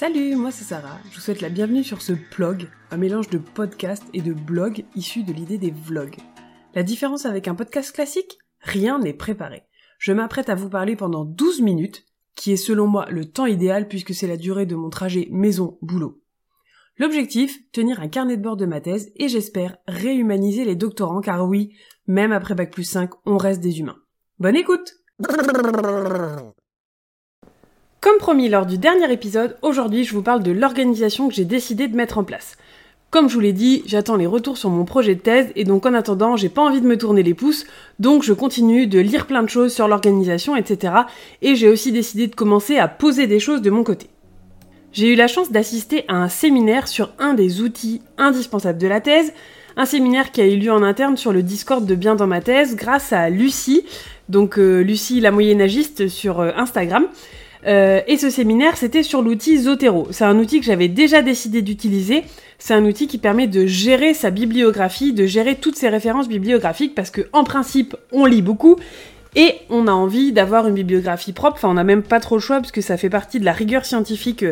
Salut, moi c'est Sarah, je vous souhaite la bienvenue sur ce plog, un mélange de podcast et de blog issu de l'idée des vlogs. La différence avec un podcast classique, rien n'est préparé. Je m'apprête à vous parler pendant 12 minutes, qui est selon moi le temps idéal puisque c'est la durée de mon trajet maison-boulot. L'objectif, tenir un carnet de bord de ma thèse et j'espère réhumaniser les doctorants car oui, même après Bac plus 5, on reste des humains. Bonne écoute! Comme promis lors du dernier épisode, aujourd'hui je vous parle de l'organisation que j'ai décidé de mettre en place. Comme je vous l'ai dit, j'attends les retours sur mon projet de thèse et donc en attendant, j'ai pas envie de me tourner les pouces, donc je continue de lire plein de choses sur l'organisation, etc. Et j'ai aussi décidé de commencer à poser des choses de mon côté. J'ai eu la chance d'assister à un séminaire sur un des outils indispensables de la thèse, un séminaire qui a eu lieu en interne sur le Discord de Bien dans ma thèse grâce à Lucie, donc Lucie la moyenâgiste sur Instagram. Et ce séminaire, c'était sur l'outil Zotero. C'est un outil que j'avais déjà décidé d'utiliser. C'est un outil qui permet de gérer sa bibliographie, de gérer toutes ses références bibliographiques parce que, en principe, on lit beaucoup et on a envie d'avoir une bibliographie propre. Enfin, on n'a même pas trop le choix parce que ça fait partie de la rigueur scientifique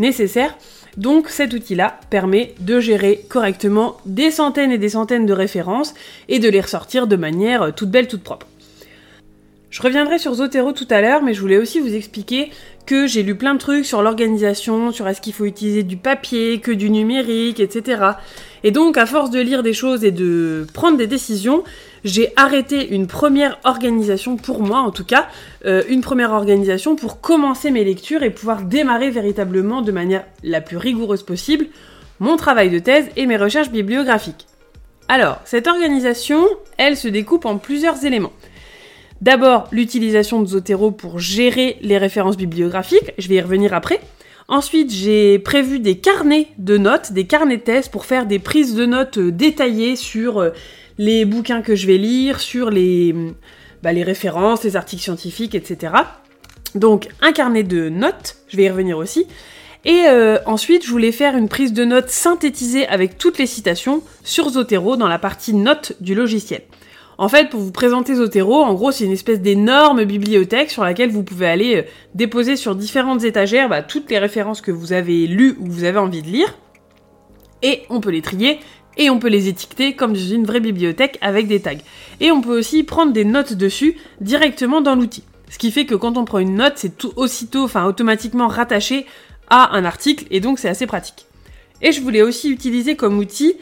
nécessaire. Donc, cet outil-là permet de gérer correctement des centaines et des centaines de références et de les ressortir de manière toute belle, toute propre. Je reviendrai sur Zotero tout à l'heure, mais je voulais aussi vous expliquer que j'ai lu plein de trucs sur l'organisation, sur est-ce qu'il faut utiliser du papier, que du numérique, etc. Et donc, à force de lire des choses et de prendre des décisions, j'ai arrêté une première organisation, pour moi en tout cas, une première organisation pour commencer mes lectures et pouvoir démarrer véritablement de manière la plus rigoureuse possible mon travail de thèse et mes recherches bibliographiques. Alors, cette organisation, elle se découpe en plusieurs éléments. D'abord, l'utilisation de Zotero pour gérer les références bibliographiques, je vais y revenir après. Ensuite, j'ai prévu des carnets de notes, des carnets de thèse pour faire des prises de notes détaillées sur les bouquins que je vais lire, sur les références, les articles scientifiques, etc. Donc, un carnet de notes, je vais y revenir aussi. Et ensuite, je voulais faire une prise de notes synthétisée avec toutes les citations sur Zotero dans la partie notes du logiciel. En fait, pour vous présenter Zotero, en gros, c'est une espèce d'énorme bibliothèque sur laquelle vous pouvez aller déposer sur différentes étagères toutes les références que vous avez lues ou que vous avez envie de lire. Et on peut les trier et on peut les étiqueter comme dans une vraie bibliothèque avec des tags. Et on peut aussi prendre des notes dessus directement dans l'outil. Ce qui fait que quand on prend une note, c'est tout aussitôt, automatiquement rattaché à un article et donc c'est assez pratique. Et je voulais aussi utiliser comme outil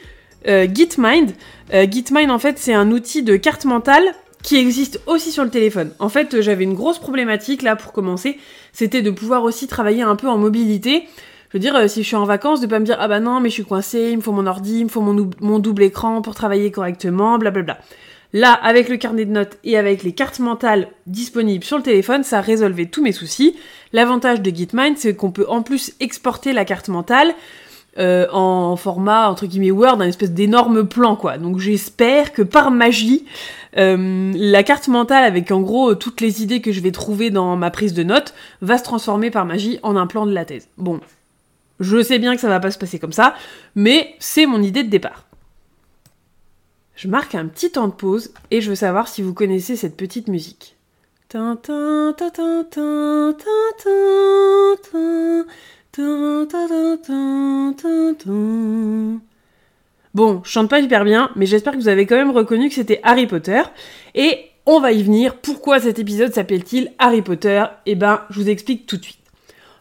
GitMind. GitMind, en fait, c'est un outil de carte mentale qui existe aussi sur le téléphone. En fait, j'avais une grosse problématique, là, pour commencer, c'était de pouvoir aussi travailler un peu en mobilité. Je veux dire, si je suis en vacances, de pas me dire « Ah bah non, mais je suis coincée, il me faut mon ordi, il me faut mon double écran pour travailler correctement, blablabla. » Là, avec le carnet de notes et avec les cartes mentales disponibles sur le téléphone, ça résolvait tous mes soucis. L'avantage de GitMind, c'est qu'on peut en plus exporter la carte mentale en format, entre guillemets, Word, un espèce d'énorme plan, quoi. Donc j'espère que par magie, la carte mentale avec, en gros, toutes les idées que je vais trouver dans ma prise de notes va se transformer par magie en un plan de la thèse. Bon, je sais bien que ça va pas se passer comme ça, mais c'est mon idée de départ. Je marque un petit temps de pause et je veux savoir si vous connaissez cette petite musique. Tintin, tintin, tintin, tintin, tintin. Bon, je chante pas hyper bien, mais j'espère que vous avez quand même reconnu que c'était Harry Potter. Et on va y venir. Pourquoi cet épisode s'appelle-t-il Harry Potter ? Eh ben, je vous explique tout de suite.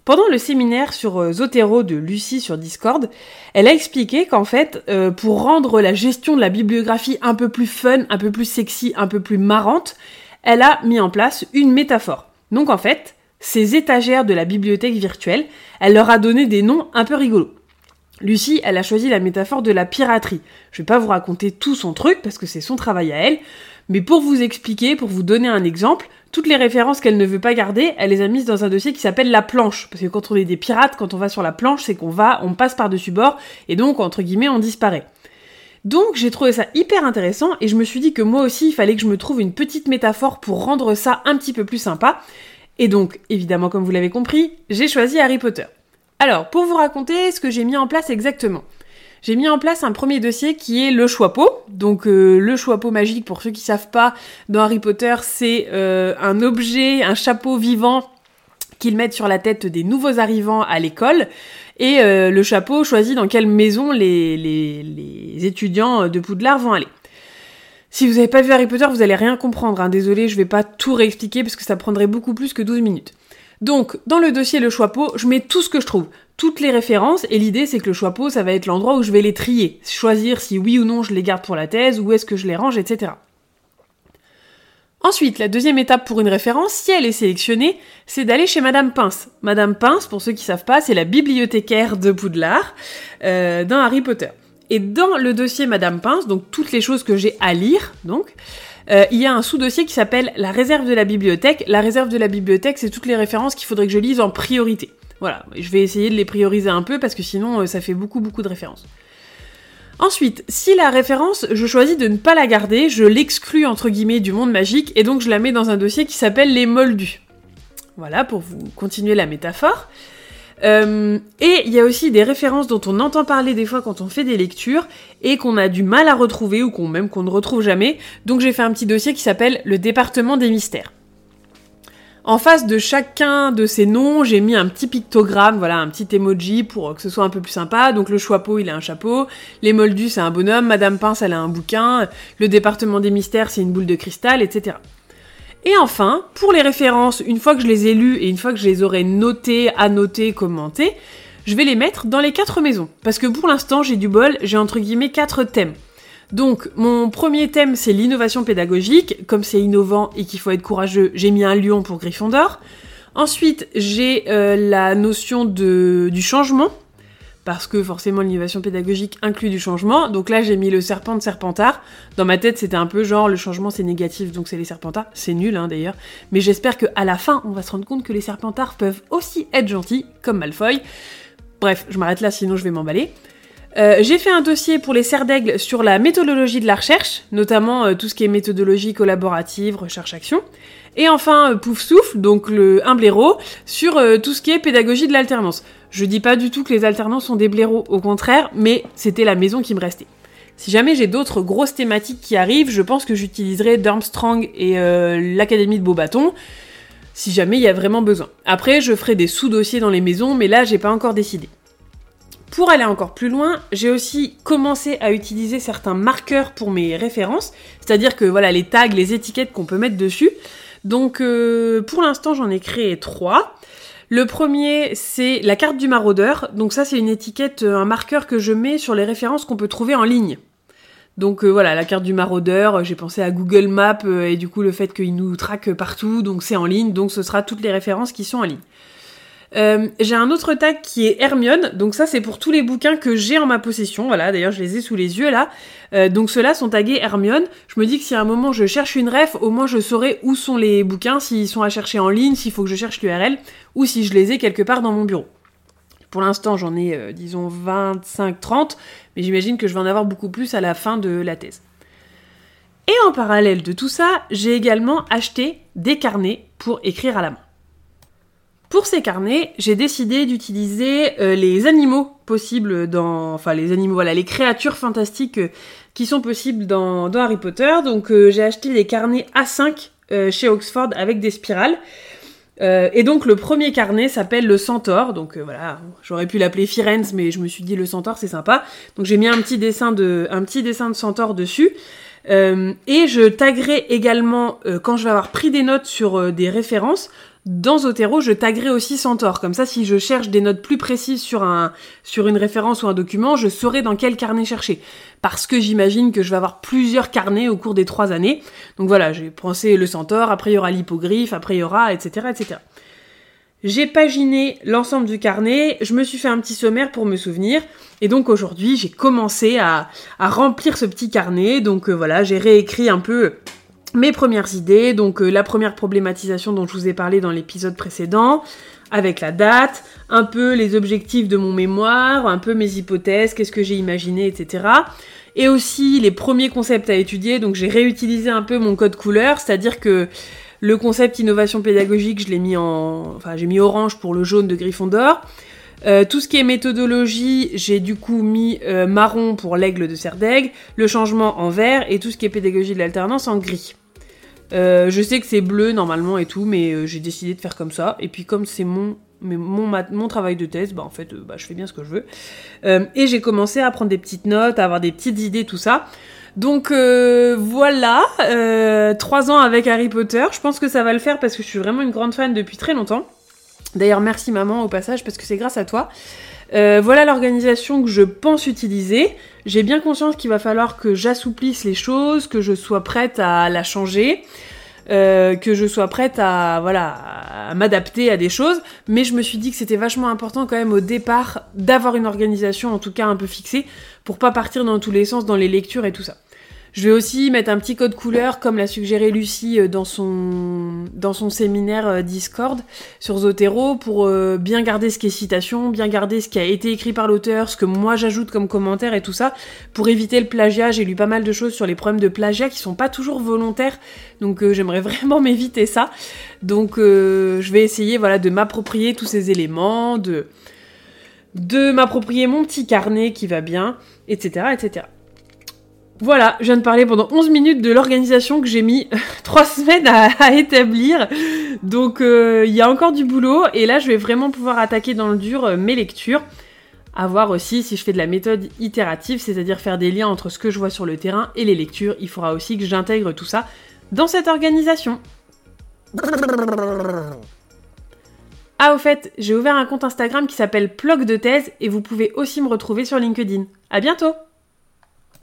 Pendant le séminaire sur Zotero de Lucie sur Discord, elle a expliqué qu'en fait, pour rendre la gestion de la bibliographie un peu plus fun, un peu plus sexy, un peu plus marrante, elle a mis en place une métaphore. Donc en fait, ces étagères de la bibliothèque virtuelle, elle leur a donné des noms un peu rigolos. Lucie, elle a choisi la métaphore de la piraterie. Je vais pas vous raconter tout son truc, parce que c'est son travail à elle, mais pour vous expliquer, pour vous donner un exemple, toutes les références qu'elle ne veut pas garder, elle les a mises dans un dossier qui s'appelle la planche, parce que quand on est des pirates, quand on va sur la planche, c'est on passe par-dessus bord, et donc, entre guillemets, on disparaît. Donc j'ai trouvé ça hyper intéressant et je me suis dit que moi aussi, il fallait que je me trouve une petite métaphore pour rendre ça un petit peu plus sympa. Et donc, évidemment, comme vous l'avez compris, j'ai choisi Harry Potter. Alors, pour vous raconter ce que j'ai mis en place exactement. J'ai mis en place un premier dossier qui est le choixpeau. Donc, le choixpeau magique, pour ceux qui savent pas, dans Harry Potter, c'est un objet, un chapeau vivant qu'ils mettent sur la tête des nouveaux arrivants à l'école, et le chapeau choisit dans quelle maison les étudiants de Poudlard vont aller. Si vous n'avez pas vu Harry Potter, vous n'allez rien comprendre, hein. Désolée, je ne vais pas tout réexpliquer parce que ça prendrait beaucoup plus que 12 minutes. Donc, dans le dossier le choix-pot, je mets tout ce que je trouve, toutes les références, et l'idée c'est que le choix-pot, ça va être l'endroit où je vais les trier, choisir si oui ou non je les garde pour la thèse, où est-ce que je les range, etc. Ensuite, la deuxième étape pour une référence, si elle est sélectionnée, c'est d'aller chez Madame Pince. Madame Pince, pour ceux qui savent pas, c'est la bibliothécaire de Poudlard dans Harry Potter. Et dans le dossier Madame Pince, donc toutes les choses que j'ai à lire, donc, il y a un sous-dossier qui s'appelle la réserve de la bibliothèque. La réserve de la bibliothèque, c'est toutes les références qu'il faudrait que je lise en priorité. Voilà, je vais essayer de les prioriser un peu parce que sinon ça fait beaucoup de références. Ensuite, si la référence, je choisis de ne pas la garder, je l'exclus entre guillemets du monde magique et donc je la mets dans un dossier qui s'appelle les moldus. Voilà, pour vous continuer la métaphore. Et il y a aussi des références dont on entend parler des fois quand on fait des lectures et qu'on a du mal à retrouver ou qu'on ne retrouve jamais. Donc j'ai fait un petit dossier qui s'appelle le département des mystères. En face de chacun de ces noms, j'ai mis un petit pictogramme, voilà, un petit emoji pour que ce soit un peu plus sympa. Donc le choix-pot, il a un chapeau, les moldus, c'est un bonhomme, Madame Pince, elle a un bouquin, le département des mystères, c'est une boule de cristal, etc. Et enfin, pour les références, une fois que je les ai lues et une fois que je les aurai notées, annotées, commentées, je vais les mettre dans les 4 maisons. Parce que pour l'instant, j'ai du bol, j'ai entre guillemets 4 thèmes. Donc, mon premier thème, c'est l'innovation pédagogique. Comme c'est innovant et qu'il faut être courageux, j'ai mis un lion pour Gryffondor. Ensuite, j'ai la notion du changement. Parce que forcément, l'innovation pédagogique inclut du changement. Donc là, j'ai mis le serpent de Serpentard. Dans ma tête, c'était un peu genre, le changement, c'est négatif, donc c'est les Serpentards. C'est nul, hein, d'ailleurs. Mais j'espère qu'à la fin, on va se rendre compte que les Serpentards peuvent aussi être gentils, comme Malfoy. Bref, je m'arrête là, sinon je vais m'emballer. J'ai fait un dossier pour les serres d'aigle sur la méthodologie de la recherche, notamment tout ce qui est méthodologie collaborative, recherche-action. Et enfin, Pouf-Souffle, donc un blaireau, sur tout ce qui est pédagogie de l'alternance. Je dis pas du tout que les alternances sont des blaireaux, au contraire, mais c'était la maison qui me restait. Si jamais j'ai d'autres grosses thématiques qui arrivent, je pense que j'utiliserai Durmstrang et l'Académie de Beauxbâtons, si jamais il y a vraiment besoin. Après, je ferai des sous-dossiers dans les maisons, mais là, j'ai pas encore décidé. Pour aller encore plus loin, j'ai aussi commencé à utiliser certains marqueurs pour mes références, c'est-à-dire que voilà les tags, les étiquettes qu'on peut mettre dessus. Donc pour l'instant, j'en ai créé 3. Le premier, c'est la carte du maraudeur. Donc ça, c'est une étiquette, un marqueur que je mets sur les références qu'on peut trouver en ligne. Donc voilà, la carte du maraudeur, j'ai pensé à Google Maps et du coup le fait qu'il nous traque partout, donc c'est en ligne, donc ce sera toutes les références qui sont en ligne. J'ai un autre tag qui est Hermione, donc ça c'est pour tous les bouquins que j'ai en ma possession, voilà, d'ailleurs je les ai sous les yeux là, donc ceux-là sont tagués Hermione. Je me dis que si à un moment je cherche une ref, au moins je saurai où sont les bouquins, s'ils sont à chercher en ligne, s'il faut que je cherche l'URL, ou si je les ai quelque part dans mon bureau. Pour l'instant j'en ai, disons 25-30, mais j'imagine que je vais en avoir beaucoup plus à la fin de la thèse. Et en parallèle de tout ça, j'ai également acheté des carnets pour écrire à la main. Pour ces carnets, j'ai décidé d'utiliser les animaux possibles dans... Enfin, les animaux, voilà, les créatures fantastiques qui sont possibles dans Harry Potter. Donc, j'ai acheté des carnets A5 chez Oxford avec des spirales. Et donc, le premier carnet s'appelle le centaure. Donc, voilà, j'aurais pu l'appeler Firenze, mais je me suis dit le centaure, c'est sympa. Donc, j'ai mis un petit dessin de centaure dessus. Et je taguerai également, quand je vais avoir pris des notes sur des références... Dans Zotero, je taguerai aussi Centaure. Comme ça, si je cherche des notes plus précises sur une référence ou un document, je saurai dans quel carnet chercher. Parce que j'imagine que je vais avoir plusieurs carnets au cours des 3 années. Donc voilà, j'ai pensé le Centaure, après il y aura l'hippogriffe, après il y aura, etc., etc. J'ai paginé l'ensemble du carnet, je me suis fait un petit sommaire pour me souvenir, et donc aujourd'hui, j'ai commencé à remplir ce petit carnet. Donc voilà, j'ai réécrit un peu... mes premières idées, donc la première problématisation dont je vous ai parlé dans l'épisode précédent, avec la date, un peu les objectifs de mon mémoire, un peu mes hypothèses, qu'est-ce que j'ai imaginé, etc. Et aussi les premiers concepts à étudier, donc j'ai réutilisé un peu mon code couleur, c'est-à-dire que le concept innovation pédagogique, je l'ai mis j'ai mis orange pour le jaune de Gryffondor. Tout ce qui est méthodologie, j'ai du coup mis marron pour l'aigle de Serdaigle, le changement en vert et tout ce qui est pédagogie de l'alternance en gris. Je sais que c'est bleu normalement et tout, mais j'ai décidé de faire comme ça. Et puis comme c'est mon travail de thèse, bah en fait, je fais bien ce que je veux. Et j'ai commencé à prendre des petites notes, à avoir des petites idées, tout ça. Donc voilà, 3 ans avec Harry Potter. Je pense que ça va le faire parce que je suis vraiment une grande fan depuis très longtemps. D'ailleurs, merci maman au passage parce que c'est grâce à toi. Voilà l'organisation que je pense utiliser. J'ai bien conscience qu'il va falloir que j'assouplisse les choses, que je sois prête à la changer, que je sois prête à, voilà, à m'adapter à des choses. Mais je me suis dit que c'était vachement important quand même au départ d'avoir une organisation en tout cas un peu fixée pour pas partir dans tous les sens dans les lectures et tout ça. Je vais aussi mettre un petit code couleur comme l'a suggéré Lucie dans son séminaire Discord sur Zotero pour bien garder ce qui est citation, bien garder ce qui a été écrit par l'auteur, ce que moi j'ajoute comme commentaire et tout ça pour éviter le plagiat. J'ai lu pas mal de choses sur les problèmes de plagiat qui sont pas toujours volontaires, donc j'aimerais vraiment m'éviter ça. Donc je vais essayer voilà de m'approprier tous ces éléments, de m'approprier mon petit carnet qui va bien, etc. etc. Voilà, je viens de parler pendant 11 minutes de l'organisation que j'ai mis 3 semaines à établir. Donc il y a encore du boulot et là je vais vraiment pouvoir attaquer dans le dur mes lectures. À voir aussi si je fais de la méthode itérative, c'est-à-dire faire des liens entre ce que je vois sur le terrain et les lectures. Il faudra aussi que j'intègre tout ça dans cette organisation. Ah, au fait, j'ai ouvert un compte Instagram qui s'appelle Plog de Thèse et vous pouvez aussi me retrouver sur LinkedIn. À bientôt!